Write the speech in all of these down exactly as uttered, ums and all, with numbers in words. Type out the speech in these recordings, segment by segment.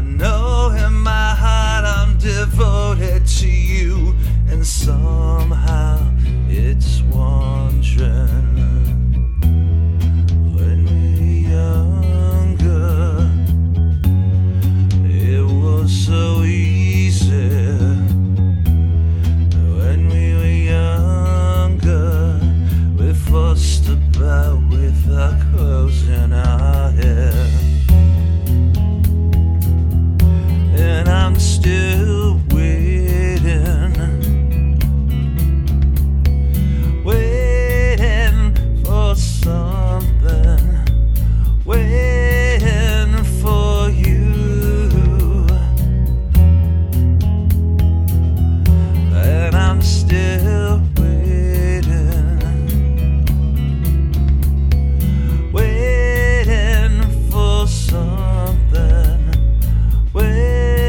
I know in my heart I'm devoted to you, and somehow it's wandering. When we were younger, it was so easy. When we were younger, we fussed about with our clothes and our hair. And I'm still waiting, waiting for something, waiting for you. And I'm still waiting, waiting for something, waiting.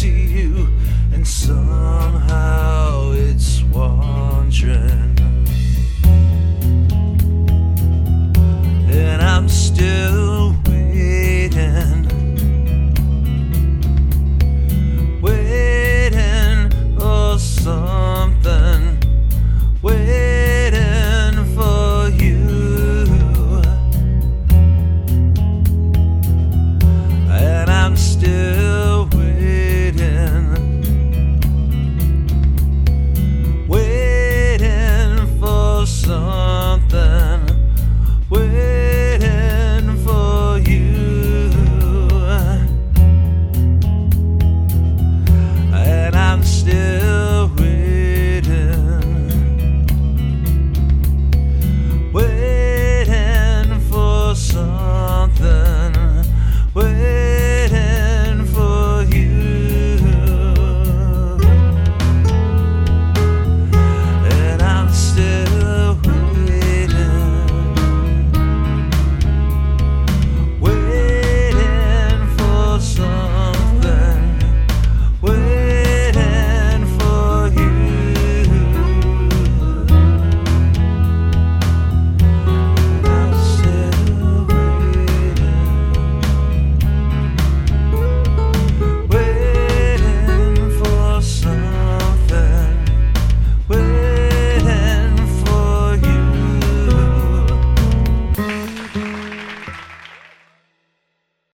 To you, and somehow it's wandering.